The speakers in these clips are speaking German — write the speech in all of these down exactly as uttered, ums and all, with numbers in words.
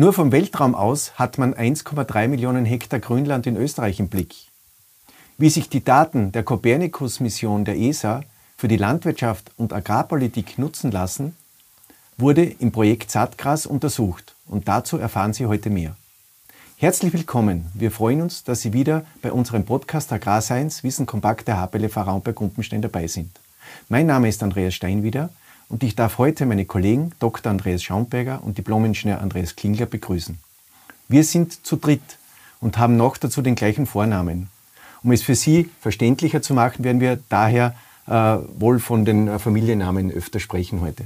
Nur vom Weltraum aus hat man eins Komma drei Millionen Hektar Grünland in Österreich im Blick. Wie sich die Daten der Copernicus-Mission der E S A für die Landwirtschaft und Agrarpolitik nutzen lassen, wurde im Projekt SatGrass untersucht und dazu erfahren Sie heute mehr. Herzlich willkommen, wir freuen uns, dass Sie wieder bei unserem Podcast Agrarseins Wissen kompakt der H B L F A Raumberg-Gumpenstein dabei sind. Mein Name ist Andreas Steinwieder und ich darf heute meine Kollegen Doktor Andreas Schaumberger und Diplom-Ingenieur Andreas Klingler begrüßen. Wir sind zu dritt und haben noch dazu den gleichen Vornamen. Um es für Sie verständlicher zu machen, werden wir daher äh, wohl von den Familiennamen öfter sprechen heute.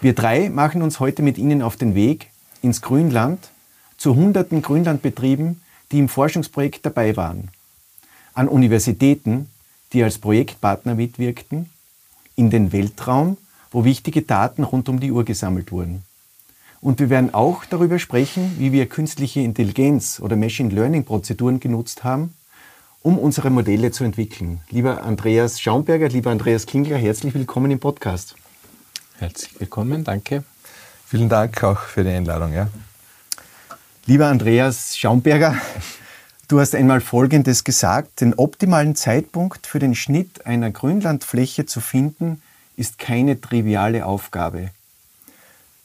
Wir drei machen uns heute mit Ihnen auf den Weg ins Grünland, zu hunderten Grünlandbetrieben, die im Forschungsprojekt dabei waren, an Universitäten, die als Projektpartner mitwirkten, in den Weltraum, wo wichtige Daten rund um die Uhr gesammelt wurden. Und wir werden auch darüber sprechen, wie wir künstliche Intelligenz oder Machine Learning Prozeduren genutzt haben, um unsere Modelle zu entwickeln. Lieber Andreas Schaumberger, lieber Andreas Klingler, herzlich willkommen im Podcast. Herzlich willkommen, danke. Vielen Dank auch für die Einladung. Ja. Lieber Andreas Schaumberger, du hast einmal Folgendes gesagt: Den optimalen Zeitpunkt für den Schnitt einer Grünlandfläche zu finden, ist keine triviale Aufgabe.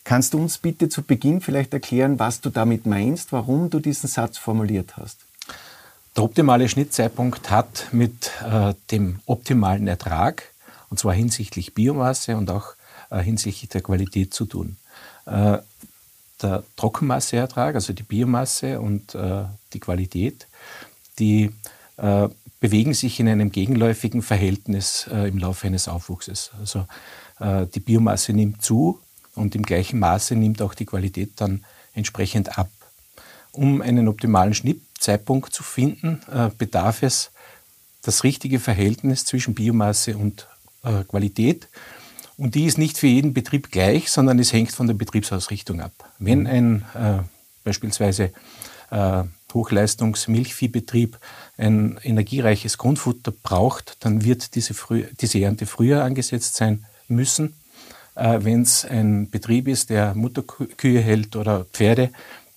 Kannst du uns bitte zu Beginn vielleicht erklären, was du damit meinst, warum du diesen Satz formuliert hast? Der optimale Schnittzeitpunkt hat mit äh, dem optimalen Ertrag, und zwar hinsichtlich Biomasse und auch hinsichtlich der Qualität zu tun. Der Trockenmasseertrag, also die Biomasse und die Qualität, die bewegen sich in einem gegenläufigen Verhältnis im Laufe eines Aufwuchses. Also die Biomasse nimmt zu und im gleichen Maße nimmt auch die Qualität dann entsprechend ab. Um einen optimalen Schnittzeitpunkt zu finden, bedarf es das richtige Verhältnis zwischen Biomasse und Qualität. Und die ist nicht für jeden Betrieb gleich, sondern es hängt von der Betriebsausrichtung ab. Wenn ein äh, beispielsweise äh, Hochleistungs-Milchviehbetrieb ein energiereiches Grundfutter braucht, dann wird diese, frü- diese Ernte früher angesetzt sein müssen. Äh, Wenn es ein Betrieb ist, der Mutterkühe hält oder Pferde,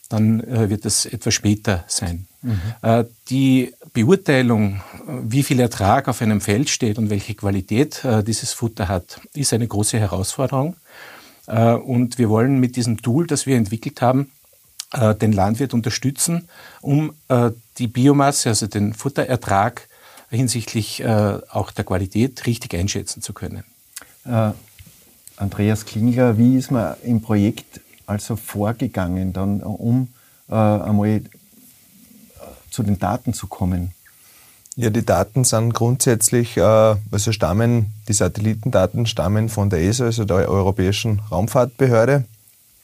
dann äh, wird das etwas später sein. Mhm. Äh, die Beurteilung, wie viel Ertrag auf einem Feld steht und welche Qualität äh, dieses Futter hat, ist eine große Herausforderung. Äh, und wir wollen mit diesem Tool, das wir entwickelt haben, äh, den Landwirt unterstützen, um äh, die Biomasse, also den Futterertrag hinsichtlich äh, auch der Qualität richtig einschätzen zu können. Äh, Andreas Klingler, wie ist man im Projekt also vorgegangen, dann, um äh, einmal zu den Daten zu kommen? Ja, die Daten sind grundsätzlich, äh, also stammen, die Satellitendaten stammen von der E S A, also der Europäischen Raumfahrtbehörde.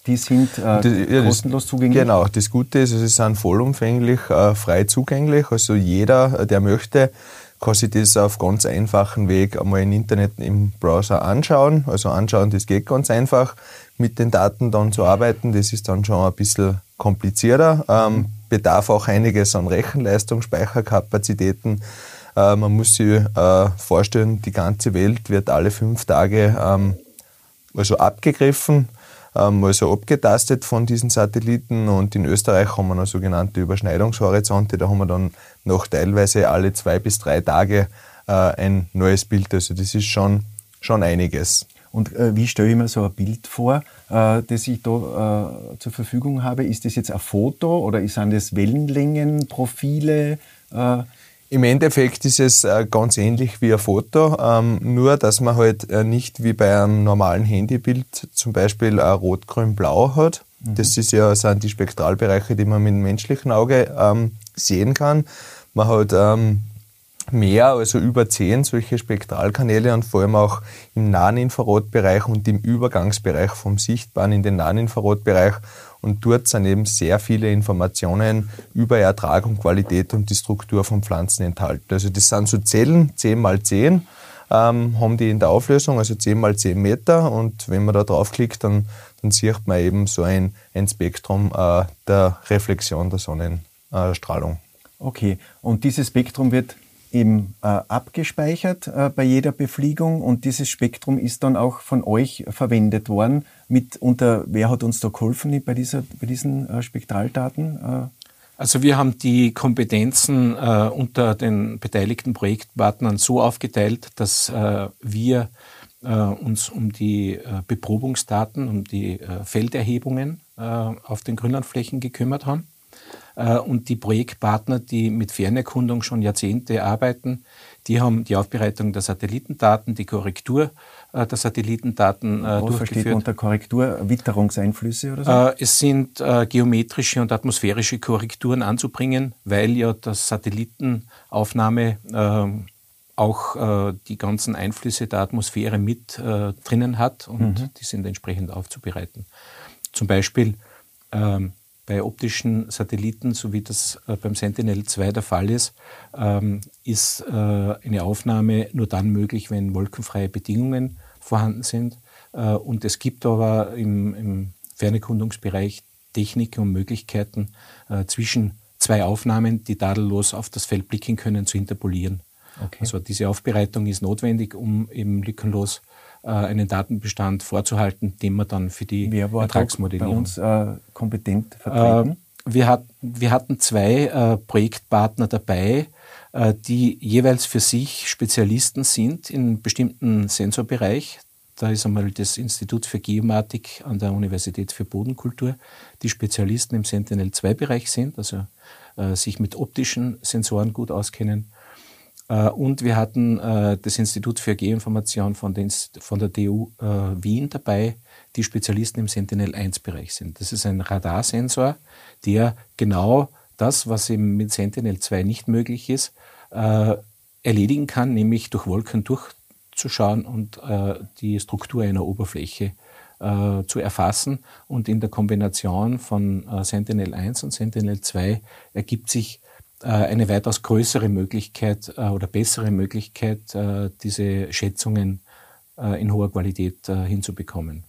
Die sind äh, die, ja, kostenlos das, zugänglich? Genau, das Gute ist, sie sind vollumfänglich äh, frei zugänglich, also jeder, der möchte, kann sich das auf ganz einfachen Weg einmal im Internet im Browser anschauen. Also anschauen, das geht ganz einfach. Mit den Daten dann zu arbeiten, das ist dann schon ein bisschen komplizierter. Ähm, bedarf auch einiges an Rechenleistung, Speicherkapazitäten. Äh, man muss sich äh, vorstellen, die ganze Welt wird alle fünf Tage ähm, also abgegriffen, ähm, also abgetastet von diesen Satelliten. Und in Österreich haben wir noch sogenannte Überschneidungshorizonte. Da haben wir dann noch teilweise alle zwei bis drei Tage äh, ein neues Bild. Also das ist schon, schon einiges. Und äh, wie stelle ich mir so ein Bild vor, äh, das ich da äh, zur Verfügung habe? Ist das jetzt ein Foto oder sind das Wellenlängenprofile? Äh? Im Endeffekt ist es äh, ganz ähnlich wie ein Foto, ähm, nur dass man halt äh, nicht wie bei einem normalen Handybild zum Beispiel äh, rot, grün, blau hat. Mhm. Das ist ja, sind die Spektralbereiche, die man mit dem menschlichen Auge ähm, sehen kann. Man hat ähm, mehr, also über zehn solche Spektralkanäle und vor allem auch im nahen Infrarotbereich und im Übergangsbereich vom Sichtbaren in den nahen Infrarotbereich. Und dort sind eben sehr viele Informationen über Ertrag und Qualität und die Struktur von Pflanzen enthalten. Also das sind so Zellen, zehn mal zehn ähm, haben die in der Auflösung, also zehn mal zehn Meter. Und wenn man da draufklickt, dann, dann sieht man eben so ein, ein Spektrum äh, der Reflexion der Sonnenstrahlung. Äh, okay, und dieses Spektrum wird eben äh, abgespeichert äh, bei jeder Befliegung, und dieses Spektrum ist dann auch von euch verwendet worden. Mit unter, wer hat uns da geholfen bei, dieser, bei diesen äh, Spektraldaten? Äh? Also wir haben die Kompetenzen äh, unter den beteiligten Projektpartnern so aufgeteilt, dass äh, wir äh, uns um die äh, Beprobungsdaten, um die äh, Felderhebungen äh, auf den Grünlandflächen gekümmert haben. Und die Projektpartner, die mit Fernerkundung schon Jahrzehnte arbeiten, die haben die Aufbereitung der Satellitendaten, die Korrektur äh, der Satellitendaten äh, durchgeführt. Was versteht man unter Korrektur? Witterungseinflüsse oder so? Äh, es sind äh, geometrische und atmosphärische Korrekturen anzubringen, weil ja das Satellitenaufnahme äh, auch äh, die ganzen Einflüsse der Atmosphäre mit äh, drinnen hat, und mhm. die sind entsprechend aufzubereiten. Zum Beispiel äh, bei optischen Satelliten, so wie das äh, beim Sentinel zwei der Fall ist, ähm, ist äh, eine Aufnahme nur dann möglich, wenn wolkenfreie Bedingungen vorhanden sind. Äh, und es gibt aber im, im Fernerkundungsbereich Techniken und Möglichkeiten, äh, zwischen zwei Aufnahmen, die tadellos auf das Feld blicken können, zu interpolieren. Okay. Also diese Aufbereitung ist notwendig, um eben lückenlos einen Datenbestand vorzuhalten, den man dann für die Ertragsmodellierung... Wer war bei uns äh, kompetent vertreten? Äh, wir, hat, wir hatten zwei äh, Projektpartner dabei, äh, die jeweils für sich Spezialisten sind in bestimmten Sensorbereich. Da ist einmal das Institut für Geomatik an der Universität für Bodenkultur, die Spezialisten im Sentinel zwei Bereich sind, also äh, sich mit optischen Sensoren gut auskennen. Und wir hatten äh, das Institut für Geoinformation von, den, von der T U äh, Wien dabei, die Spezialisten im Sentinel eins Bereich sind. Das ist ein Radarsensor, der genau das, was eben mit Sentinel zwei nicht möglich ist, äh, erledigen kann, nämlich durch Wolken durchzuschauen und äh, die Struktur einer Oberfläche äh, zu erfassen. Und in der Kombination von äh, Sentinel eins und Sentinel zwei ergibt sich eine weitaus größere Möglichkeit oder bessere Möglichkeit, diese Schätzungen in hoher Qualität hinzubekommen.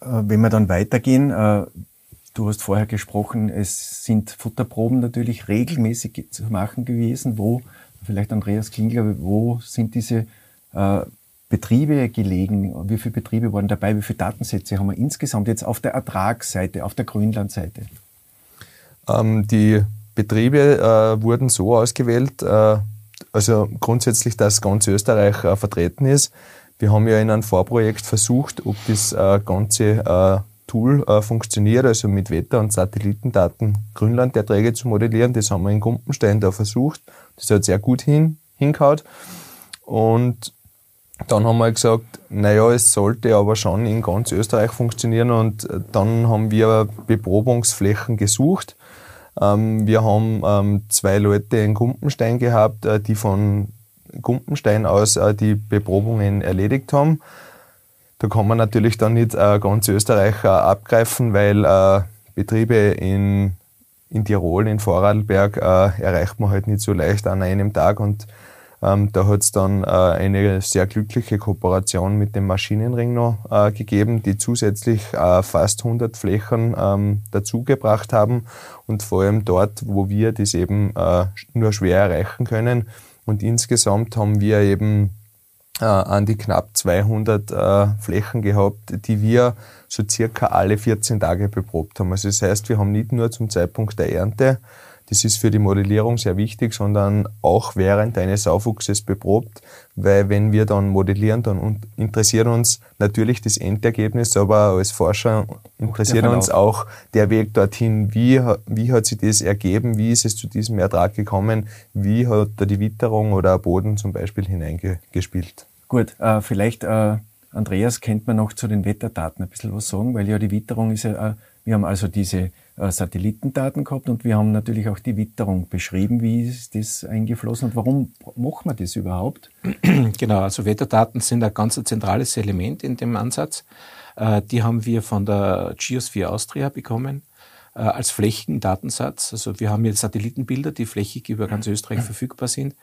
Wenn wir dann weitergehen, du hast vorher gesprochen, es sind Futterproben natürlich regelmäßig zu machen gewesen. Wo, vielleicht Andreas Klingler, wo sind diese Betriebe gelegen? Wie viele Betriebe waren dabei? Wie viele Datensätze haben wir insgesamt jetzt auf der Ertragsseite, auf der Grönlandseite? Die Betriebe äh, wurden so ausgewählt, äh, also grundsätzlich, dass ganz Österreich äh, vertreten ist. Wir haben ja in einem Vorprojekt versucht, ob das äh, ganze äh, Tool äh, funktioniert, also mit Wetter- und Satellitendaten Grünlanderträge zu modellieren. Das haben wir in Gumpenstein da versucht. Das hat sehr gut hin, hingehauen. Und dann haben wir gesagt, naja, es sollte aber schon in ganz Österreich funktionieren. Und dann haben wir Beprobungsflächen gesucht. Wir haben zwei Leute in Gumpenstein gehabt, die von Gumpenstein aus die Beprobungen erledigt haben. Da kann man natürlich dann nicht ganz Österreich abgreifen, weil Betriebe in, in Tirol, in Vorarlberg, erreicht man halt nicht so leicht an einem Tag. Und da hat es dann eine sehr glückliche Kooperation mit dem Maschinenring noch gegeben, die zusätzlich fast hundert Flächen dazugebracht haben, und vor allem dort, wo wir das eben nur schwer erreichen können. Und insgesamt haben wir eben an die knapp zweihundert Flächen gehabt, die wir so circa alle vierzehn Tage beprobt haben. Also das heißt, wir haben nicht nur zum Zeitpunkt der Ernte, das ist für die Modellierung sehr wichtig, sondern auch während eines Aufwuchses beprobt, weil wenn wir dann modellieren, dann interessiert uns natürlich das Endergebnis, aber als Forscher interessiert uns auch der Weg dorthin, wie, wie hat sich das ergeben, wie ist es zu diesem Ertrag gekommen, wie hat da die Witterung oder Boden zum Beispiel hineingespielt. Gut, äh, vielleicht, äh, Andreas, könnte man noch zu den Wetterdaten ein bisschen was sagen, weil ja die Witterung ist ja, äh, wir haben also diese Satellitendaten gehabt und wir haben natürlich auch die Witterung beschrieben. Wie ist das eingeflossen und warum macht man das überhaupt? Genau, also Wetterdaten sind ein ganz zentrales Element in dem Ansatz. Die haben wir von der Geosphere Austria bekommen als Flächendatensatz. Also wir haben jetzt Satellitenbilder, die flächig über ganz Österreich verfügbar sind.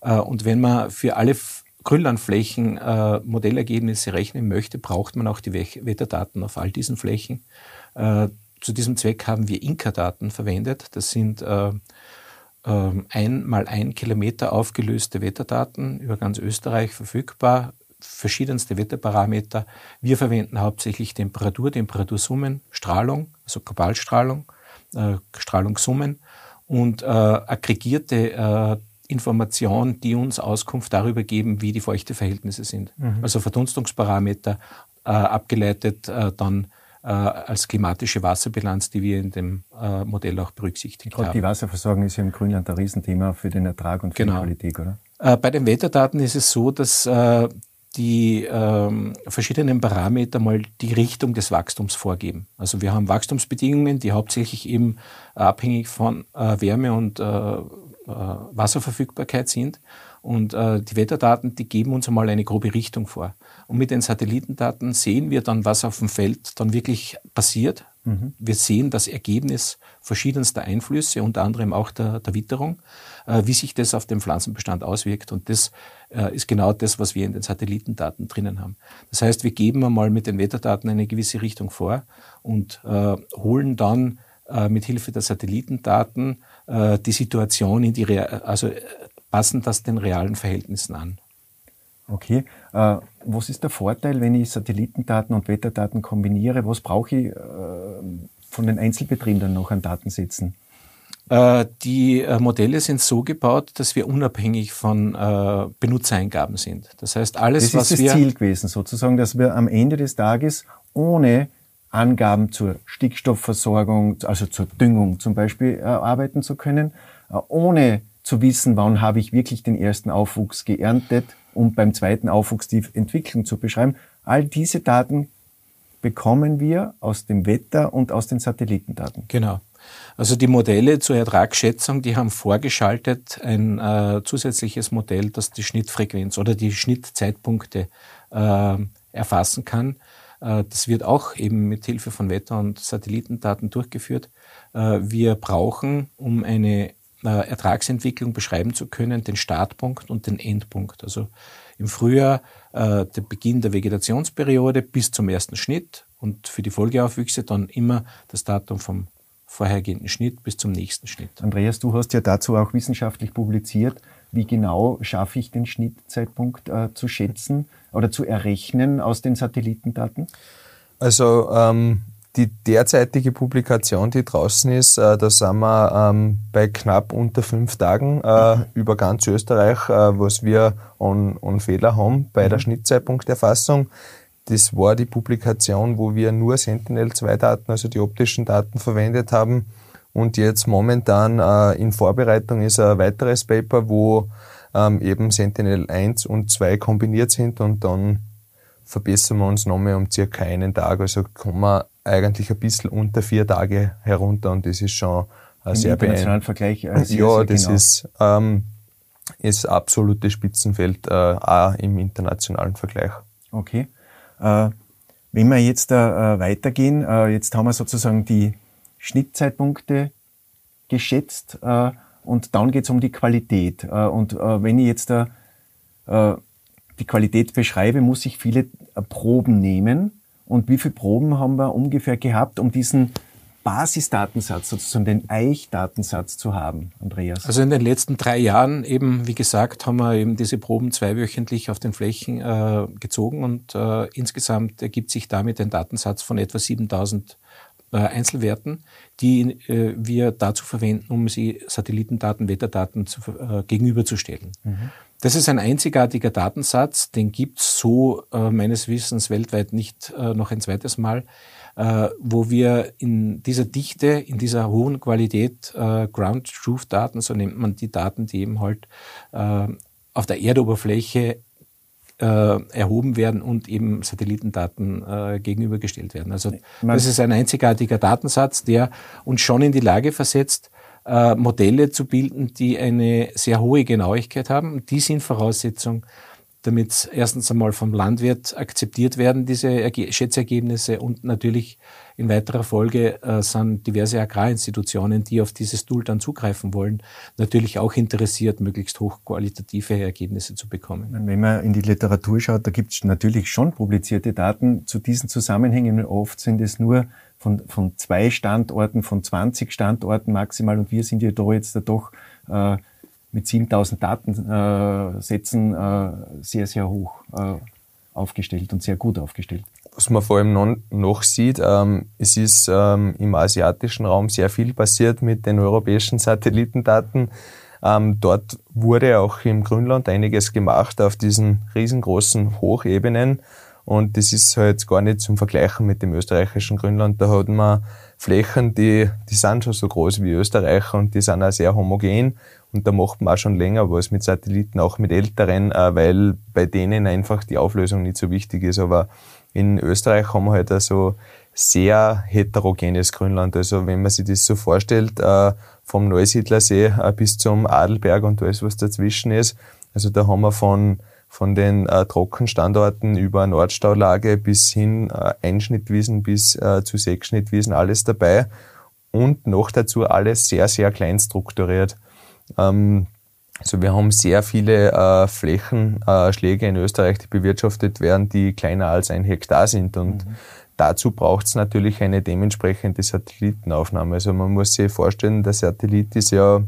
Und wenn man für alle Grünlandflächen Modellergebnisse rechnen möchte, braucht man auch die Wetterdaten auf all diesen Flächen. Zu diesem Zweck haben wir Inka-Daten verwendet. Das sind äh, ähm, ein mal ein Kilometer aufgelöste Wetterdaten über ganz Österreich verfügbar, verschiedenste Wetterparameter. Wir verwenden hauptsächlich Temperatur, Temperatursummen, Strahlung, also Globalstrahlung, äh, Strahlungssummen und äh, aggregierte äh, Informationen, die uns Auskunft darüber geben, wie die Feuchteverhältnisse sind. Mhm. Also Verdunstungsparameter, äh, abgeleitet äh, dann äh, als klimatische Wasserbilanz, die wir in dem äh, Modell auch berücksichtigt Gerade haben. Die Wasserversorgung ist ja im Grünland ein Riesenthema für den Ertrag und für genau. die Politik, oder? Äh, bei den Wetterdaten ist es so, dass äh, die ähm, verschiedenen Parameter mal die Richtung des Wachstums vorgeben. Also wir haben Wachstumsbedingungen, die hauptsächlich eben abhängig von äh, Wärme und äh, äh, Wasserverfügbarkeit sind. Und äh, die Wetterdaten, die geben uns einmal eine grobe Richtung vor. Und mit den Satellitendaten sehen wir dann, was auf dem Feld dann wirklich passiert. Mhm. Wir sehen das Ergebnis verschiedenster Einflüsse, unter anderem auch der, der Witterung, äh, wie sich das auf den Pflanzenbestand auswirkt. Und das äh, ist genau das, was wir in den Satellitendaten drinnen haben. Das heißt, wir geben einmal mit den Wetterdaten eine gewisse Richtung vor und äh, holen dann äh, mit Hilfe der Satellitendaten äh, die Situation in die Realität, also passen das den realen Verhältnissen an. Okay. Äh, was ist der Vorteil, wenn ich Satellitendaten und Wetterdaten kombiniere? Was brauche ich äh, von den Einzelbetrieben dann noch an Datensätzen? Äh, die äh, Modelle sind so gebaut, dass wir unabhängig von äh, Benutzereingaben sind. Das heißt, alles, was wir... Das ist das Ziel gewesen, sozusagen, dass wir am Ende des Tages ohne Angaben zur Stickstoffversorgung, also zur Düngung zum Beispiel, äh, arbeiten zu können, äh, ohne zu wissen, wann habe ich wirklich den ersten Aufwuchs geerntet, um beim zweiten Aufwuchs die Entwicklung zu beschreiben. All diese Daten bekommen wir aus dem Wetter und aus den Satellitendaten. Genau. Also die Modelle zur Ertragsschätzung, die haben vorgeschaltet ein äh, zusätzliches Modell, das die Schnittfrequenz oder die Schnittzeitpunkte äh, erfassen kann. Äh, das wird auch eben mit Hilfe von Wetter- und Satellitendaten durchgeführt. Äh, wir brauchen, um eine Ertragsentwicklung beschreiben zu können, den Startpunkt und den Endpunkt. Also im Frühjahr äh, der Beginn der Vegetationsperiode bis zum ersten Schnitt und für die Folgeaufwüchse dann immer das Datum vom vorhergehenden Schnitt bis zum nächsten Schnitt. Andreas, du hast ja dazu auch wissenschaftlich publiziert, wie genau schaffe ich den Schnittzeitpunkt äh, zu schätzen oder zu errechnen aus den Satellitendaten? Also ähm die derzeitige Publikation, die draußen ist, äh, da sind wir ähm, bei knapp unter fünf Tagen äh, mhm. über ganz Österreich, äh, was wir an, an Fehler haben bei mhm. der Schnittzeitpunkterfassung. Das war die Publikation, wo wir nur Sentinel zwei Daten, also die optischen Daten, verwendet haben. Und jetzt momentan äh, in Vorbereitung ist ein weiteres Paper, wo ähm, eben Sentinel eins und zwei kombiniert sind und dann verbessern wir uns nochmal um circa einen Tag. Also kommen wir eigentlich ein bisschen unter vier Tage herunter und das ist schon ein sehr beeindruckend. Vergleich. Äh, ja, das genau. ist ähm, ist absolutes Spitzenfeld, äh, auch im internationalen Vergleich. Okay. Äh, wenn wir jetzt äh, weitergehen, äh, jetzt haben wir sozusagen die Schnittzeitpunkte geschätzt äh, und dann geht es um die Qualität. Äh, und äh, wenn ich jetzt äh, die Qualität beschreibe, muss ich viele äh, Proben nehmen. Und wie viele Proben haben wir ungefähr gehabt, um diesen Basisdatensatz, sozusagen den Eich-Datensatz zu haben, Andreas? Also in den letzten drei Jahren eben, wie gesagt, haben wir eben diese Proben zweiwöchentlich auf den Flächen äh, gezogen und äh, insgesamt ergibt sich damit ein Datensatz von etwa siebentausend äh, Einzelwerten, die äh, wir dazu verwenden, um sie Satellitendaten, Wetterdaten zu, äh, gegenüberzustellen. Mhm. Das ist ein einzigartiger Datensatz, den gibt's so äh, meines Wissens weltweit nicht äh, noch ein zweites Mal, äh, wo wir in dieser Dichte, in dieser hohen Qualität äh, Ground-Truth-Daten, so nennt man die Daten, die eben halt äh, auf der Erdoberfläche äh, erhoben werden und eben Satellitendaten äh, gegenübergestellt werden. Also das ist ein einzigartiger Datensatz, der uns schon in die Lage versetzt, Äh, Modelle zu bilden, die eine sehr hohe Genauigkeit haben. Die sind Voraussetzung, damit erstens einmal vom Landwirt akzeptiert werden, diese Erge- Schätzergebnisse, und natürlich in weiterer Folge äh, sind diverse Agrarinstitutionen, die auf dieses Tool dann zugreifen wollen, natürlich auch interessiert, möglichst hochqualitative Ergebnisse zu bekommen. Wenn man in die Literatur schaut, da gibt es natürlich schon publizierte Daten zu diesen Zusammenhängen. Oft sind es nur Von, von zwei Standorten, von zwanzig Standorten maximal, und wir sind ja da jetzt da doch äh, mit siebentausend Datensätzen äh, sehr, sehr hoch äh, aufgestellt und sehr gut aufgestellt. Was man vor allem noch sieht, ähm, es ist ähm, im asiatischen Raum sehr viel passiert mit den europäischen Satellitendaten. Ähm, dort wurde auch im Grünland einiges gemacht auf diesen riesengroßen Hochebenen. Und das ist halt gar nicht zum Vergleichen mit dem österreichischen Grünland. Da hat man Flächen, die, die sind schon so groß wie Österreich und die sind auch sehr homogen. Und da macht man auch schon länger was mit Satelliten, auch mit älteren, weil bei denen einfach die Auflösung nicht so wichtig ist. Aber in Österreich haben wir halt auch so sehr heterogenes Grünland. Also wenn man sich das so vorstellt, vom Neusiedlersee bis zum Adelberg und alles, was dazwischen ist. Also da haben wir von von den äh, Trockenstandorten über Nordstaulage bis hin äh, Einschnittwiesen bis äh, zu Sechsschnittwiesen, alles dabei und noch dazu alles sehr, sehr klein strukturiert. Ähm, also wir haben sehr viele äh, Flächenschläge in Österreich, die bewirtschaftet werden, die kleiner als ein Hektar sind und mhm. dazu braucht es natürlich eine dementsprechende Satellitenaufnahme. Also man muss sich vorstellen, der Satellit ist ja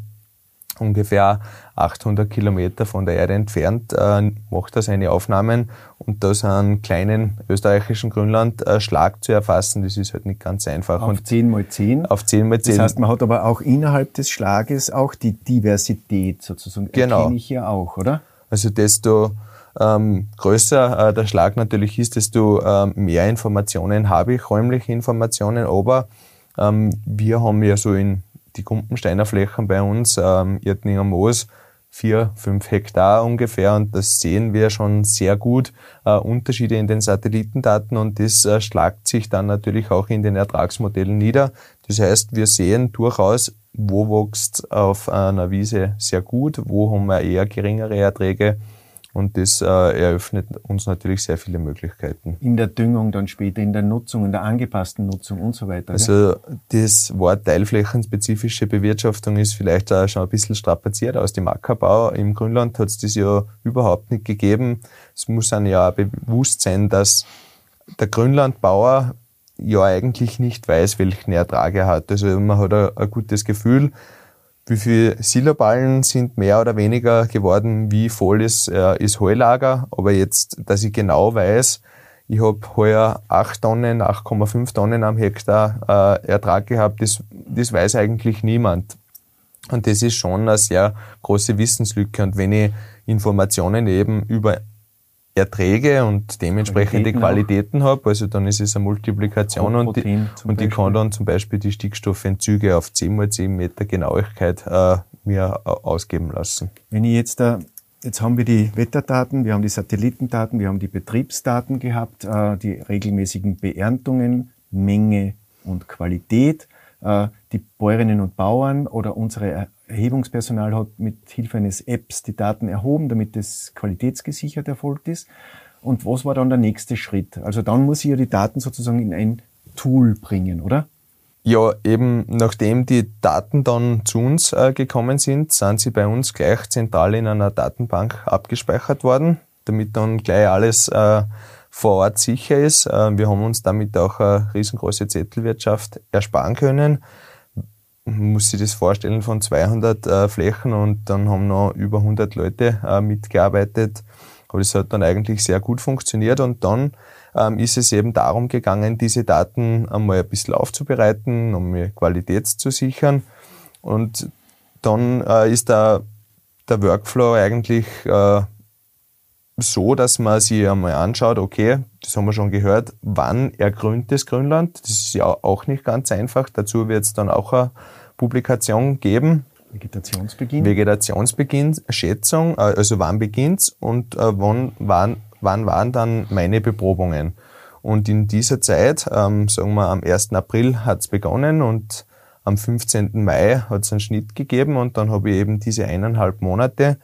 ungefähr achthundert Kilometer von der Erde entfernt, äh, macht er seine Aufnahmen und da so einen kleinen österreichischen Grünland äh, Schlag zu erfassen, das ist halt nicht ganz einfach. Auf und zehn mal zehn? Auf zehn mal zehn. Das heißt, man hat aber auch innerhalb des Schlages auch die Diversität sozusagen. Genau. Erkenne ich ja auch, oder? Also desto ähm, größer äh, der Schlag natürlich ist, desto äh, mehr Informationen habe ich, räumliche Informationen, aber ähm, wir haben ja so in die Gumpensteiner Flächen bei uns, ähm, Irtninger Moos, vier, fünf Hektar ungefähr und das sehen wir schon sehr gut, äh, Unterschiede in den Satellitendaten und das äh, schlagt sich dann natürlich auch in den Ertragsmodellen nieder. Das heißt, wir sehen durchaus, wo wächst auf einer Wiese sehr gut, wo haben wir eher geringere Erträge und das äh, eröffnet uns natürlich sehr viele Möglichkeiten. In der Düngung dann später, in der Nutzung, in der angepassten Nutzung und so weiter. Also ja? Das Wort teilflächenspezifische Bewirtschaftung ist vielleicht auch schon ein bisschen strapaziert aus dem Ackerbau. Im Grünland hat es das ja überhaupt nicht gegeben. Es muss einem ja auch bewusst sein, dass der Grünlandbauer ja eigentlich nicht weiß, welchen Ertrag er hat. Also man hat ein, ein gutes Gefühl, wie viele Siloballen sind mehr oder weniger geworden, wie voll ist äh, ist Heulager. Aber jetzt, dass ich genau weiß, ich habe heuer acht Tonnen, acht Komma fünf Tonnen am Hektar äh, Ertrag gehabt, das, das weiß eigentlich niemand. Und das ist schon eine sehr große Wissenslücke. Und wenn ich Informationen eben über Erträge und dementsprechende Qualitäten, Qualitäten habe, also dann ist es eine Multiplikation und die, und die kann dann zum Beispiel die Stickstoffentzüge auf zehn mal zehn Meter Genauigkeit äh, mir ausgeben lassen. Wenn ich jetzt da, jetzt haben wir die Wetterdaten, wir haben die Satellitendaten, wir haben die Betriebsdaten gehabt, äh, die regelmäßigen Beerntungen, Menge und Qualität, äh, die Bäuerinnen und Bauern oder unsere Erhebungspersonal hat mit Hilfe eines Apps die Daten erhoben, damit das qualitätsgesichert erfolgt ist. Und was war dann der nächste Schritt? Also dann muss ich ja die Daten sozusagen in ein Tool bringen, oder? Ja, eben nachdem die Daten dann zu uns äh, gekommen sind, sind sie bei uns gleich zentral in einer Datenbank abgespeichert worden, damit dann gleich alles äh, vor Ort sicher ist. Äh, wir haben uns damit auch eine riesengroße Zettelwirtschaft ersparen können. Man muss sich das vorstellen von zweihundert äh, Flächen und dann haben noch über hundert Leute äh, mitgearbeitet. Aber das hat dann eigentlich sehr gut funktioniert und dann ähm, ist es eben darum gegangen, diese Daten einmal ein bisschen aufzubereiten, um die Qualität zu sichern. Und dann äh, ist da der Workflow eigentlich äh, so, dass man sich einmal anschaut, okay, das haben wir schon gehört, wann ergrünt das Grünland? Das ist ja auch nicht ganz einfach. Dazu wird es dann auch eine Publikation geben. Vegetationsbeginn. Vegetationsbeginn, Schätzung, also wann beginnt's und wann, wann, wann waren dann meine Beprobungen. Und in dieser Zeit, ähm, sagen wir am ersten April hat's begonnen und am fünfzehnten Mai hat's einen Schnitt gegeben und dann habe ich eben diese eineinhalb Monate.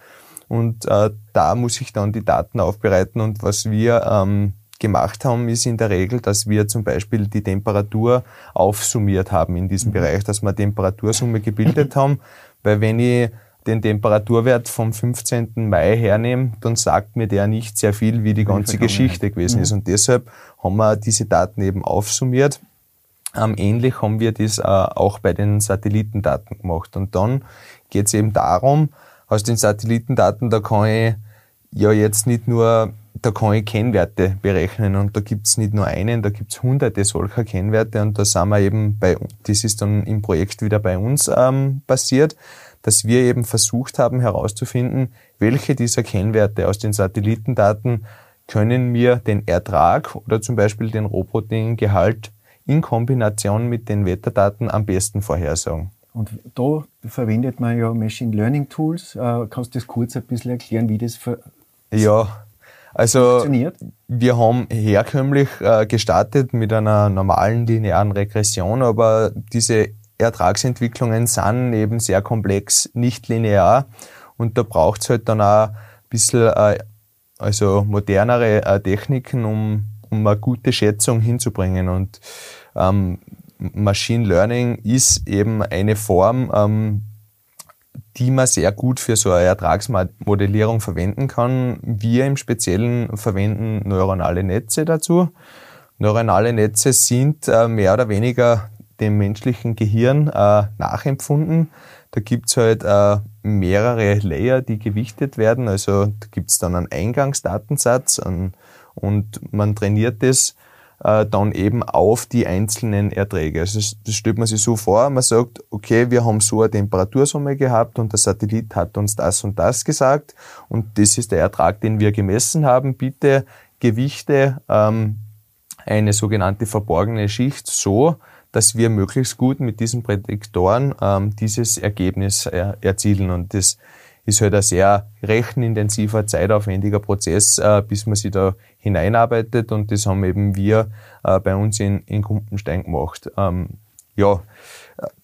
Und äh, da muss ich dann die Daten aufbereiten. Und was wir ähm, gemacht haben, ist in der Regel, dass wir zum Beispiel die Temperatur aufsummiert haben in diesem mhm. Bereich, dass wir Temperatursumme gebildet haben. Weil wenn ich den Temperaturwert vom fünfzehnten Mai hernehme, dann sagt mir der nicht sehr viel, wie die ganze Geschichte gewesen mhm. ist. Und deshalb haben wir diese Daten eben aufsummiert. Ähm, ähnlich haben wir das äh, auch bei den Satellitendaten gemacht. Und dann geht es eben darum, aus den Satellitendaten, da kann ich ja jetzt nicht nur, da kann ich Kennwerte berechnen und da gibt es nicht nur einen, da gibt es hunderte solcher Kennwerte und da sind wir eben bei, das ist dann im Projekt wieder bei uns ähm, passiert, dass wir eben versucht haben herauszufinden, welche dieser Kennwerte aus den Satellitendaten können mir den Ertrag oder zum Beispiel den Rohproteingehalt in Kombination mit den Wetterdaten am besten vorhersagen. Und da verwendet man ja Machine Learning Tools. Äh, kannst du das kurz ein bisschen erklären, wie das ver- ja, also funktioniert? Wir haben herkömmlich äh, gestartet mit einer normalen linearen Regression, aber diese Ertragsentwicklungen sind eben sehr komplex, nicht linear. Und da braucht es halt dann auch ein bisschen äh, also modernere äh, Techniken, um, um eine gute Schätzung hinzubringen. Und ähm, Machine Learning ist eben eine Form, ähm, die man sehr gut für so eine Ertragsmodellierung verwenden kann. Wir im Speziellen verwenden neuronale Netze dazu. Neuronale Netze sind äh, mehr oder weniger dem menschlichen Gehirn äh, nachempfunden. Da gibt's halt äh, mehrere Layer, die gewichtet werden. Also da gibt's dann einen Eingangsdatensatz an, und man trainiert das dann eben auf die einzelnen Erträge. Also das stellt man sich so vor, man sagt, okay, wir haben so eine Temperatursumme gehabt und der Satellit hat uns das und das gesagt und das ist der Ertrag, den wir gemessen haben. Bitte gewichte ähm, eine sogenannte verborgene Schicht so, dass wir möglichst gut mit diesen Prädiktoren ähm, dieses Ergebnis äh, erzielen. Und das ist halt ein sehr rechenintensiver, zeitaufwendiger Prozess, äh, bis man sich da hineinarbeitet und das haben eben wir äh, bei uns in, in Gumpenstein gemacht. Ähm, ja,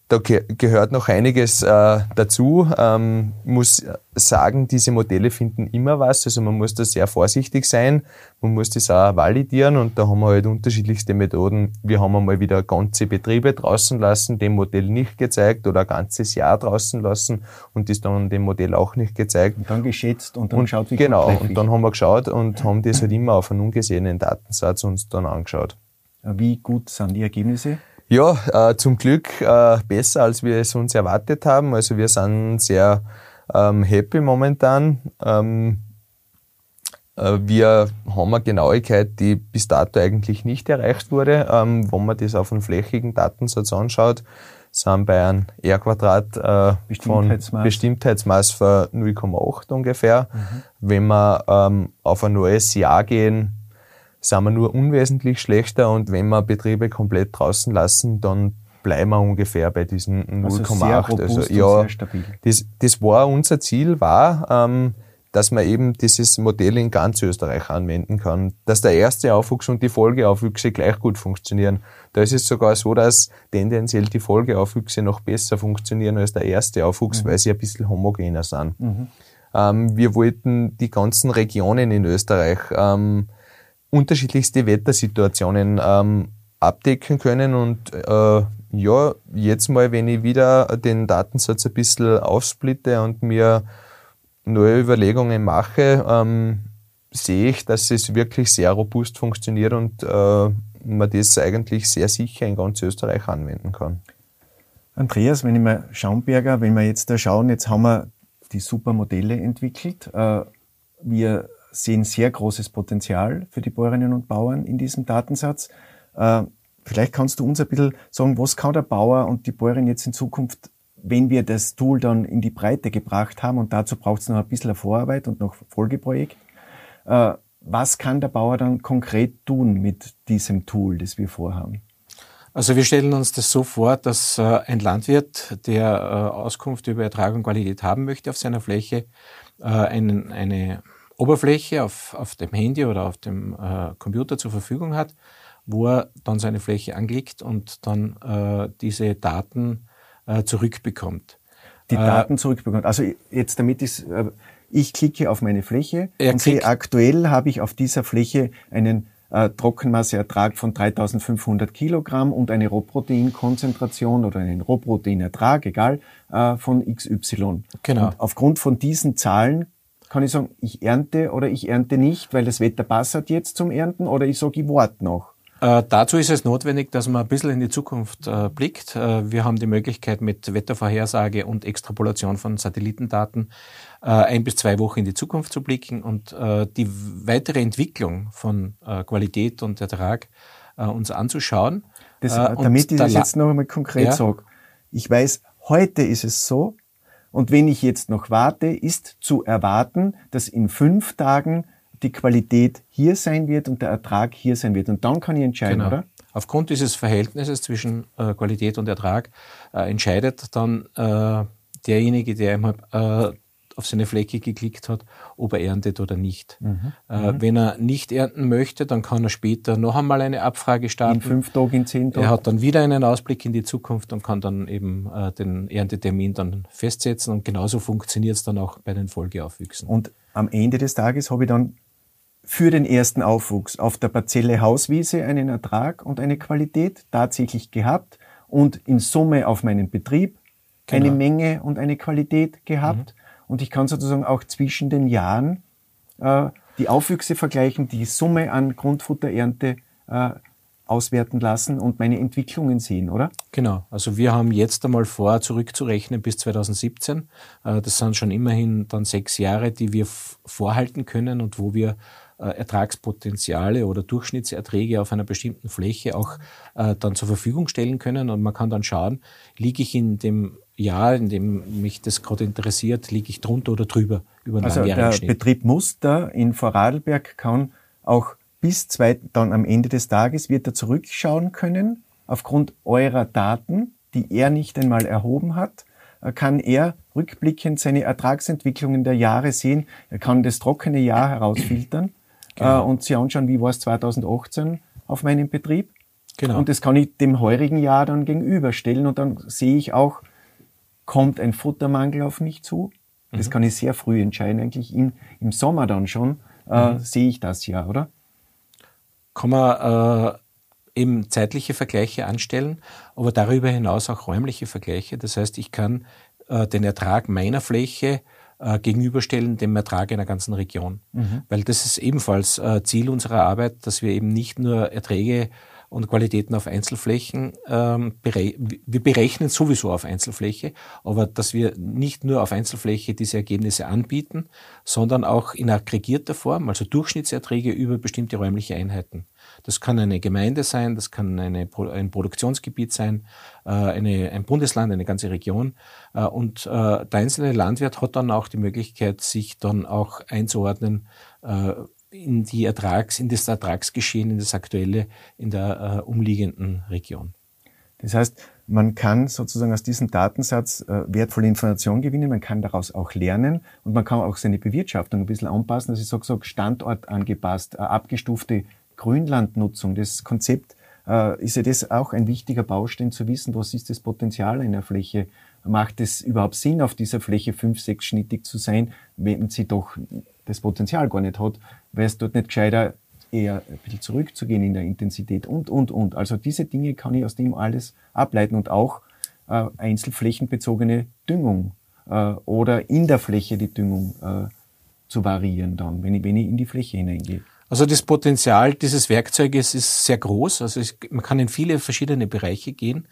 da ge- gehört noch einiges äh, dazu. Ähm, muss sagen, diese Modelle finden immer was, also man muss da sehr vorsichtig sein, man muss das auch validieren und da haben wir halt unterschiedlichste Methoden. Wir haben einmal wieder ganze Betriebe draußen lassen, dem Modell nicht gezeigt oder ein ganzes Jahr draußen lassen und das dann dem Modell auch nicht gezeigt. Und dann geschätzt und dann und schaut, wie genau, gut. Genau, und dann haben wir geschaut und haben das halt immer auf einen ungesehenen Datensatz uns dann angeschaut. Wie gut sind die Ergebnisse? Ja, äh, zum Glück äh, besser, als wir es uns erwartet haben. Also wir sind sehr ähm, happy momentan. Ähm, äh, wir haben eine Genauigkeit, die bis dato eigentlich nicht erreicht wurde. Ähm, wenn man das auf einen flächigen Datensatz anschaut, sind bei einem R-Quadrat äh, Bestimmtheitsmaß. von Bestimmtheitsmaß von null Komma acht ungefähr. Mhm. Wenn wir ähm, auf ein neues Jahr gehen, sind wir nur unwesentlich schlechter und wenn wir Betriebe komplett draußen lassen, dann bleiben wir ungefähr bei diesen null Komma acht. Also, also ja, sehr stabil. Das, das war unser Ziel, war, ähm, dass man eben dieses Modell in ganz Österreich anwenden kann, dass der erste Aufwuchs und die Folgeaufwüchse gleich gut funktionieren. Da ist es sogar so, dass tendenziell die Folgeaufwüchse noch besser funktionieren als der erste Aufwuchs, mhm. weil sie ein bisschen homogener sind. Mhm. Ähm, wir wollten die ganzen Regionen in Österreich ähm, unterschiedlichste Wettersituationen ähm, abdecken können und äh, ja, jetzt mal, wenn ich wieder den Datensatz ein bisschen aufsplitte und mir neue Überlegungen mache, ähm, sehe ich, dass es wirklich sehr robust funktioniert und äh, man das eigentlich sehr sicher in ganz Österreich anwenden kann. Andreas, wenn ich mal Schaumberger, wenn wir jetzt da schauen, jetzt haben wir die super Modelle entwickelt. Äh, wir sehen sehr großes Potenzial für die Bäuerinnen und Bauern in diesem Datensatz. Vielleicht kannst du uns ein bisschen sagen, was kann der Bauer und die Bäuerin jetzt in Zukunft, wenn wir das Tool dann in die Breite gebracht haben, und dazu braucht es noch ein bisschen Vorarbeit und noch Folgeprojekt, was kann der Bauer dann konkret tun mit diesem Tool, das wir vorhaben? Also wir stellen uns das so vor, dass ein Landwirt, der Auskunft über Ertrag und Qualität haben möchte auf seiner Fläche, einen, eine Oberfläche auf, auf dem Handy oder auf dem äh, Computer zur Verfügung hat, wo er dann seine Fläche anklickt und dann äh, diese Daten äh, zurückbekommt. Die äh, Daten zurückbekommt. Also jetzt damit ist, äh, ich klicke auf meine Fläche und sehe, aktuell habe ich auf dieser Fläche einen äh, Trockenmasseertrag von dreitausendfünfhundert Kilogramm und eine Rohproteinkonzentration oder einen Rohproteinertrag, egal, äh, von X Y. Genau. Und aufgrund von diesen Zahlen kann ich sagen, ich ernte oder ich ernte nicht, weil das Wetter passt jetzt zum Ernten, oder ich sage, ich warte noch. Äh, dazu ist es notwendig, dass man ein bisschen in die Zukunft äh, blickt. Äh, wir haben die Möglichkeit, mit Wettervorhersage und Extrapolation von Satellitendaten äh, ein bis zwei Wochen in die Zukunft zu blicken und äh, die weitere Entwicklung von äh, Qualität und Ertrag äh, uns anzuschauen. Das, äh, damit ich da das jetzt noch einmal konkret ja. sage. Ich weiß, heute ist es so, und wenn ich jetzt noch warte, ist zu erwarten, dass in fünf Tagen die Qualität hier sein wird und der Ertrag hier sein wird. Und dann kann ich entscheiden, genau. oder? Aufgrund dieses Verhältnisses zwischen äh, Qualität und Ertrag äh, entscheidet dann äh, derjenige, der einmal äh, auf seine Fläche geklickt hat, ob er erntet oder nicht. Mhm. Äh, mhm. Wenn er nicht ernten möchte, dann kann er später noch einmal eine Abfrage starten. In fünf Tagen, in zehn Tagen. Er hat dann wieder einen Ausblick in die Zukunft und kann dann eben äh, den Erntetermin dann festsetzen. Und genauso funktioniert es dann auch bei den Folgeaufwüchsen. Und am Ende des Tages habe ich dann für den ersten Aufwuchs auf der Parzelle Hauswiese einen Ertrag und eine Qualität tatsächlich gehabt und in Summe auf meinen Betrieb genau. eine Menge und eine Qualität gehabt. Mhm. Und ich kann sozusagen auch zwischen den Jahren äh, die Aufwüchse vergleichen, die Summe an Grundfutterernte äh, auswerten lassen und meine Entwicklungen sehen, oder? Genau. Also wir haben jetzt einmal vor, zurückzurechnen bis zwanzig siebzehn. Äh, das sind schon immerhin dann sechs Jahre, die wir vorhalten können und wo wir Ertragspotenziale oder Durchschnittserträge auf einer bestimmten Fläche auch äh, dann zur Verfügung stellen können. Und man kann dann schauen, liege ich in dem Jahr, in dem mich das gerade interessiert, liege ich drunter oder drüber über einen langjährigen Schnitt. Also der Betrieb Muster in Vorarlberg kann auch bis zwei, dann am Ende des Tages wird er zurückschauen können, aufgrund eurer Daten, die er nicht einmal erhoben hat, kann er rückblickend seine Ertragsentwicklungen der Jahre sehen. Er kann das trockene Jahr herausfiltern genau. äh, und sich anschauen, wie war es zwanzig achtzehn auf meinem Betrieb. Genau. Und das kann ich dem heurigen Jahr dann gegenüberstellen und dann sehe ich auch, kommt ein Futtermangel auf mich zu? Mhm. Das kann ich sehr früh entscheiden, eigentlich in, im Sommer dann schon, äh, mhm. sehe ich das ja, oder? Kann man äh eben zeitliche Vergleiche anstellen, aber darüber hinaus auch räumliche Vergleiche. Das heißt, ich kann äh, den Ertrag meiner Fläche äh, gegenüberstellen dem Ertrag einer ganzen Region. Mhm. Weil das ist ebenfalls äh, Ziel unserer Arbeit, dass wir eben nicht nur Erträge und Qualitäten auf Einzelflächen, ähm, bere- wir berechnen sowieso auf Einzelfläche, aber dass wir nicht nur auf Einzelfläche diese Ergebnisse anbieten, sondern auch in aggregierter Form, also Durchschnittserträge über bestimmte räumliche Einheiten. Das kann eine Gemeinde sein, das kann eine, ein Produktionsgebiet sein, eine, ein Bundesland, eine ganze Region. Und der einzelne Landwirt hat dann auch die Möglichkeit, sich dann auch einzuordnen in die Ertrags, in das Ertragsgeschehen, in das aktuelle, in der umliegenden Region. Das heißt, man kann sozusagen aus diesem Datensatz wertvolle Informationen gewinnen, man kann daraus auch lernen und man kann auch seine Bewirtschaftung ein bisschen anpassen, also ich sage, sage Standort angepasst, abgestufte Grünlandnutzung, das Konzept, äh, ist ja das auch ein wichtiger Baustein zu wissen, was ist das Potenzial einer Fläche? Macht es überhaupt Sinn, auf dieser Fläche fünf-, sechsschnittig zu sein, wenn sie doch das Potenzial gar nicht hat? Wäre es dort nicht gescheiter, eher ein bisschen zurückzugehen in der Intensität und, und, und. Also diese Dinge kann ich aus dem alles ableiten und auch äh, einzelflächenbezogene Düngung äh, oder in der Fläche die Düngung äh, zu variieren dann, wenn ich, wenn ich in die Fläche hineingehe. Also das Potenzial dieses Werkzeuges ist sehr groß. Also es, man kann in viele verschiedene Bereiche gehen.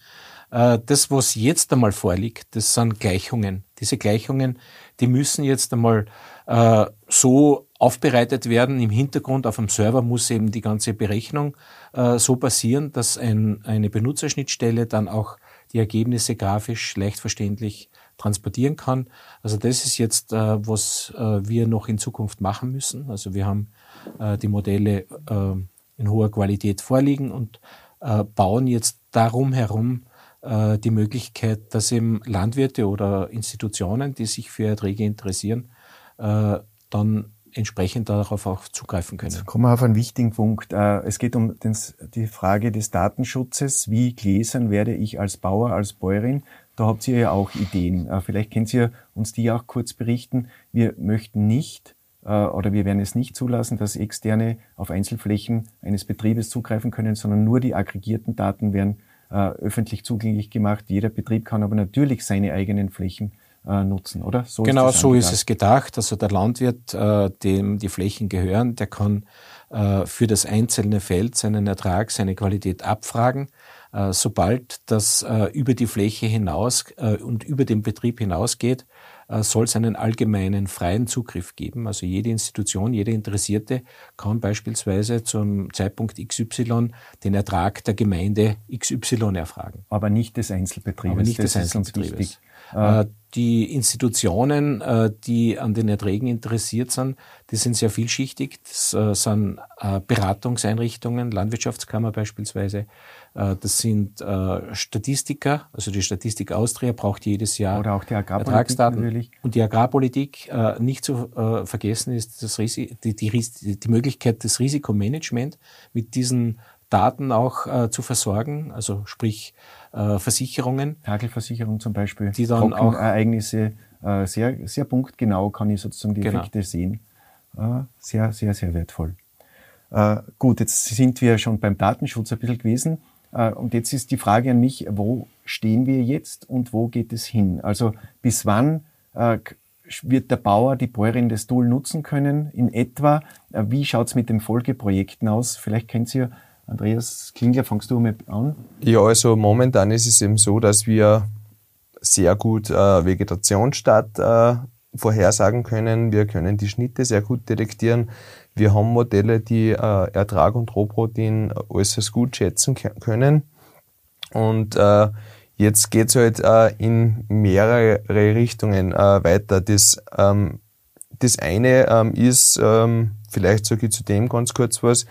Das, was jetzt einmal vorliegt, das sind Gleichungen. Diese Gleichungen, die müssen jetzt einmal äh, so aufbereitet werden. Im Hintergrund auf dem Server muss eben die ganze Berechnung äh, so passieren, dass ein, eine Benutzerschnittstelle dann auch die Ergebnisse grafisch leicht verständlich transportieren kann. Also das ist jetzt, äh, was äh, wir noch in Zukunft machen müssen. Also wir haben die Modelle äh, in hoher Qualität vorliegen und äh, bauen jetzt darum herum äh, die Möglichkeit, dass eben Landwirte oder Institutionen, die sich für Erträge interessieren, äh, dann entsprechend darauf auch zugreifen können. Jetzt kommen wir auf einen wichtigen Punkt. Äh, es geht um den, die Frage des Datenschutzes. Wie gläsern werde ich als Bauer, als Bäuerin? Da habt ihr ja auch Ideen. Äh, vielleicht könnt ihr uns die auch kurz berichten. Wir möchten nicht oder wir werden es nicht zulassen, dass Externe auf Einzelflächen eines Betriebes zugreifen können, sondern nur die aggregierten Daten werden äh, öffentlich zugänglich gemacht. Jeder Betrieb kann aber natürlich seine eigenen Flächen äh, nutzen, oder? So genau ist so ist es gedacht. Also der Landwirt, äh, dem die Flächen gehören, der kann äh, für das einzelne Feld seinen Ertrag, seine Qualität abfragen. Äh, sobald das äh, über die Fläche hinaus äh, und über den Betrieb hinausgeht, soll es einen allgemeinen freien Zugriff geben. Also jede Institution, jede Interessierte kann beispielsweise zum Zeitpunkt X Y den Ertrag der Gemeinde X Y erfragen. Aber nicht des Einzelbetriebes. Aber nicht des Einzelbetriebes. Äh, die Institutionen, äh, die an den Erträgen interessiert sind, die sind sehr vielschichtig. Das äh, sind äh, Beratungseinrichtungen, Landwirtschaftskammer beispielsweise. Äh, das sind äh, Statistiker, also die Statistik Austria braucht jedes Jahr Oder auch die Ertragsdaten. Natürlich. Und die Agrarpolitik, äh, nicht zu äh, vergessen ist das Risi- die, die, Ris- die Möglichkeit des Risikomanagement mit diesen Daten auch äh, zu versorgen, also sprich äh, Versicherungen. Hagelversicherung zum Beispiel, die dann Trockenereignisse äh, sehr, sehr punktgenau kann ich sozusagen die genau. Effekte sehen. Äh, sehr, sehr, sehr wertvoll. Äh, gut, jetzt sind wir schon beim Datenschutz ein bisschen gewesen äh, und jetzt ist die Frage an mich, wo stehen wir jetzt und wo geht es hin? Also bis wann äh, wird der Bauer, die Bäuerin das Tool nutzen können in etwa? Äh, wie schaut es mit den Folgeprojekten aus? Vielleicht kennt ihr Andreas Klingler, fangst du mal an? Ja, also momentan ist es eben so, dass wir sehr gut äh, Vegetationsstart äh, vorhersagen können. Wir können die Schnitte sehr gut detektieren. Wir haben Modelle, die äh, Ertrag und Rohprotein äußerst gut schätzen k- können. Und äh, jetzt geht es halt äh, in mehrere Richtungen äh, weiter. Das, ähm, das eine ähm, ist, ähm, vielleicht sage ich zu dem ganz kurz was.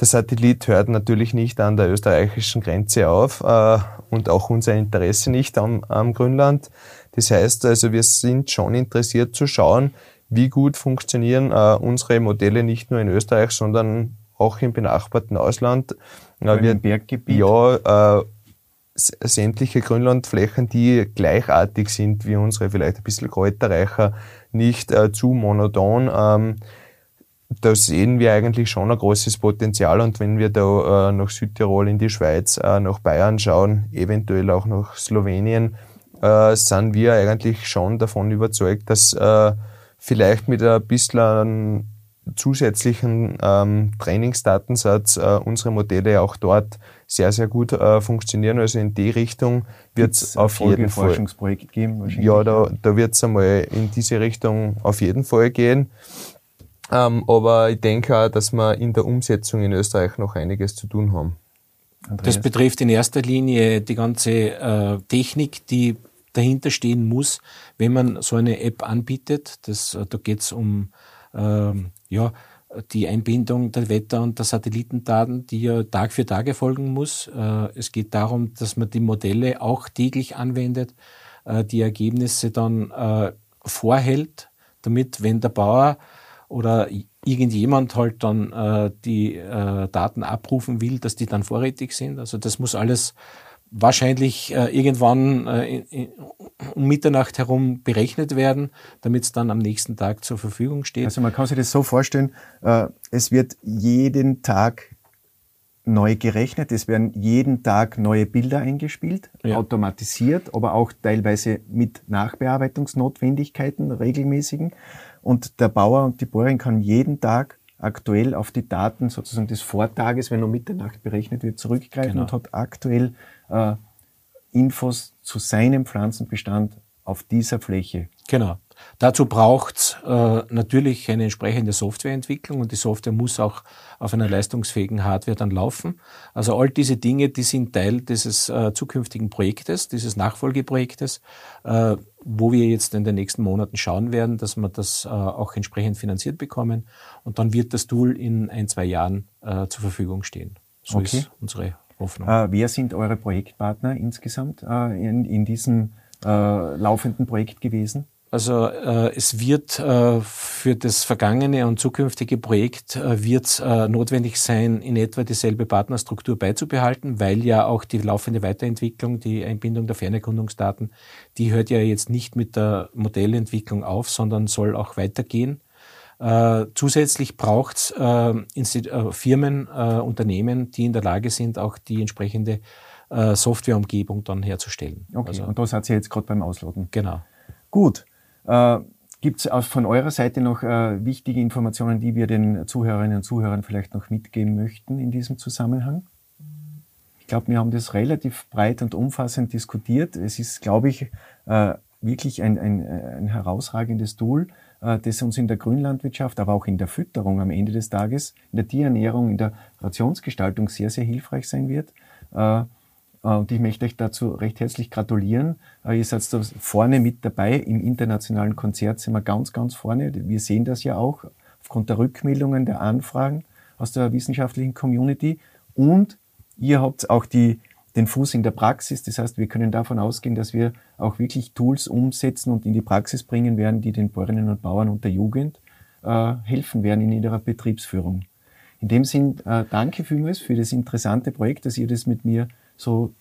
Der Satellit hört natürlich nicht an der österreichischen Grenze auf äh, und auch unser Interesse nicht am, am Grünland. Das heißt also, wir sind schon interessiert zu schauen, wie gut funktionieren äh, unsere Modelle nicht nur in Österreich, sondern auch im benachbarten Ausland. Ja, wir, im Berggebiet. Ja, äh, sämtliche Grünlandflächen, die gleichartig sind wie unsere, vielleicht ein bisschen kräuterreicher, nicht äh, zu monoton. Ähm, Da sehen wir eigentlich schon ein großes Potenzial und wenn wir da äh, nach Südtirol, in die Schweiz, äh, nach Bayern schauen, eventuell auch nach Slowenien, äh, sind wir eigentlich schon davon überzeugt, dass äh, vielleicht mit ein bisschen zusätzlichen ähm, Trainingsdatensatz äh, unsere Modelle auch dort sehr, sehr gut äh, funktionieren. Also in die Richtung wird es auf jeden Fall... Forschungsprojekt geben wahrscheinlich. Ja, da, da wird es einmal in diese Richtung auf jeden Fall gehen. Ähm, aber ich denke auch, dass wir in der Umsetzung in Österreich noch einiges zu tun haben. Andreas? Das betrifft in erster Linie die ganze äh, Technik, die dahinter stehen muss, wenn man so eine App anbietet. Das, da geht es um äh, ja, die Einbindung der Wetter- und der Satellitendaten, die ja Tag für Tag erfolgen muss. Äh, es geht darum, dass man die Modelle auch täglich anwendet, äh, die Ergebnisse dann äh, vorhält, damit, wenn der Bauer oder irgendjemand halt dann äh, die äh, Daten abrufen will, dass die dann vorrätig sind. Also das muss alles wahrscheinlich äh, irgendwann äh, in, um Mitternacht herum berechnet werden, damit es dann am nächsten Tag zur Verfügung steht. Also man kann sich das so vorstellen, äh, es wird jeden Tag neu gerechnet, es werden jeden Tag neue Bilder eingespielt, ja. automatisiert, aber auch teilweise mit Nachbearbeitungsnotwendigkeiten, regelmäßigen. Und der Bauer und die Bäuerin kann jeden Tag aktuell auf die Daten sozusagen des Vortages, wenn um Mitternacht berechnet wird, zurückgreifen genau. und hat aktuell äh, Infos zu seinem Pflanzenbestand auf dieser Fläche. Genau. Dazu braucht's äh, natürlich eine entsprechende Softwareentwicklung und die Software muss auch auf einer leistungsfähigen Hardware dann laufen. Also all diese Dinge, die sind Teil dieses äh, zukünftigen Projektes, dieses Nachfolgeprojektes, äh, wo wir jetzt in den nächsten Monaten schauen werden, dass wir das äh, auch entsprechend finanziert bekommen und dann wird das Tool in ein, zwei Jahren äh, zur Verfügung stehen. So okay. ist unsere Hoffnung. Äh, wer sind eure Projektpartner insgesamt äh, in, in diesem äh, laufenden Projekt gewesen? Also äh, es wird äh, für das vergangene und zukünftige Projekt äh, wird äh, notwendig sein, in etwa dieselbe Partnerstruktur beizubehalten, weil ja auch die laufende Weiterentwicklung, die Einbindung der Fernerkundungsdaten, die hört ja jetzt nicht mit der Modellentwicklung auf, sondern soll auch weitergehen. Äh, zusätzlich braucht es äh, Insti- äh, Firmen, äh, Unternehmen, die in der Lage sind, auch die entsprechende äh, Softwareumgebung dann herzustellen. Okay, also, und das hat sie jetzt gerade beim Ausloten. Genau. Gut. Äh, Gibt es von eurer Seite noch äh, wichtige Informationen, die wir den Zuhörerinnen und Zuhörern vielleicht noch mitgeben möchten in diesem Zusammenhang? Ich glaube, wir haben das relativ breit und umfassend diskutiert. Es ist, glaube ich, äh, wirklich ein, ein, ein herausragendes Tool, äh, das uns in der Grünlandwirtschaft, aber auch in der Fütterung am Ende des Tages, in der Tierernährung, in der Rationsgestaltung sehr, sehr hilfreich sein wird. Äh, Und ich möchte euch dazu recht herzlich gratulieren. Ihr seid da vorne mit dabei. Im internationalen Konzert sind wir ganz, ganz vorne. Wir sehen das ja auch aufgrund der Rückmeldungen, der Anfragen aus der wissenschaftlichen Community. Und ihr habt auch die, den Fuß in der Praxis. Das heißt, wir können davon ausgehen, dass wir auch wirklich Tools umsetzen und in die Praxis bringen werden, die den Bäuerinnen und Bauern und der Jugend äh, helfen werden in ihrer Betriebsführung. In dem Sinn, äh, danke vielmals für das interessante Projekt, dass ihr das mit mir so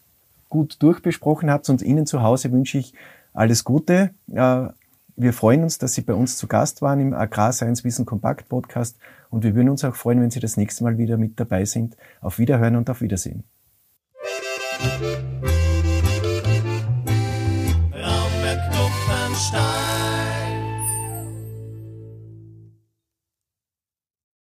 gut durchbesprochen habt, und Ihnen zu Hause wünsche ich alles Gute. Wir freuen uns, dass Sie bei uns zu Gast waren im Agrarscience Wissen Kompakt Podcast, und wir würden uns auch freuen, wenn Sie das nächste Mal wieder mit dabei sind. Auf Wiederhören und auf Wiedersehen. Raumberg-Gumpenstein.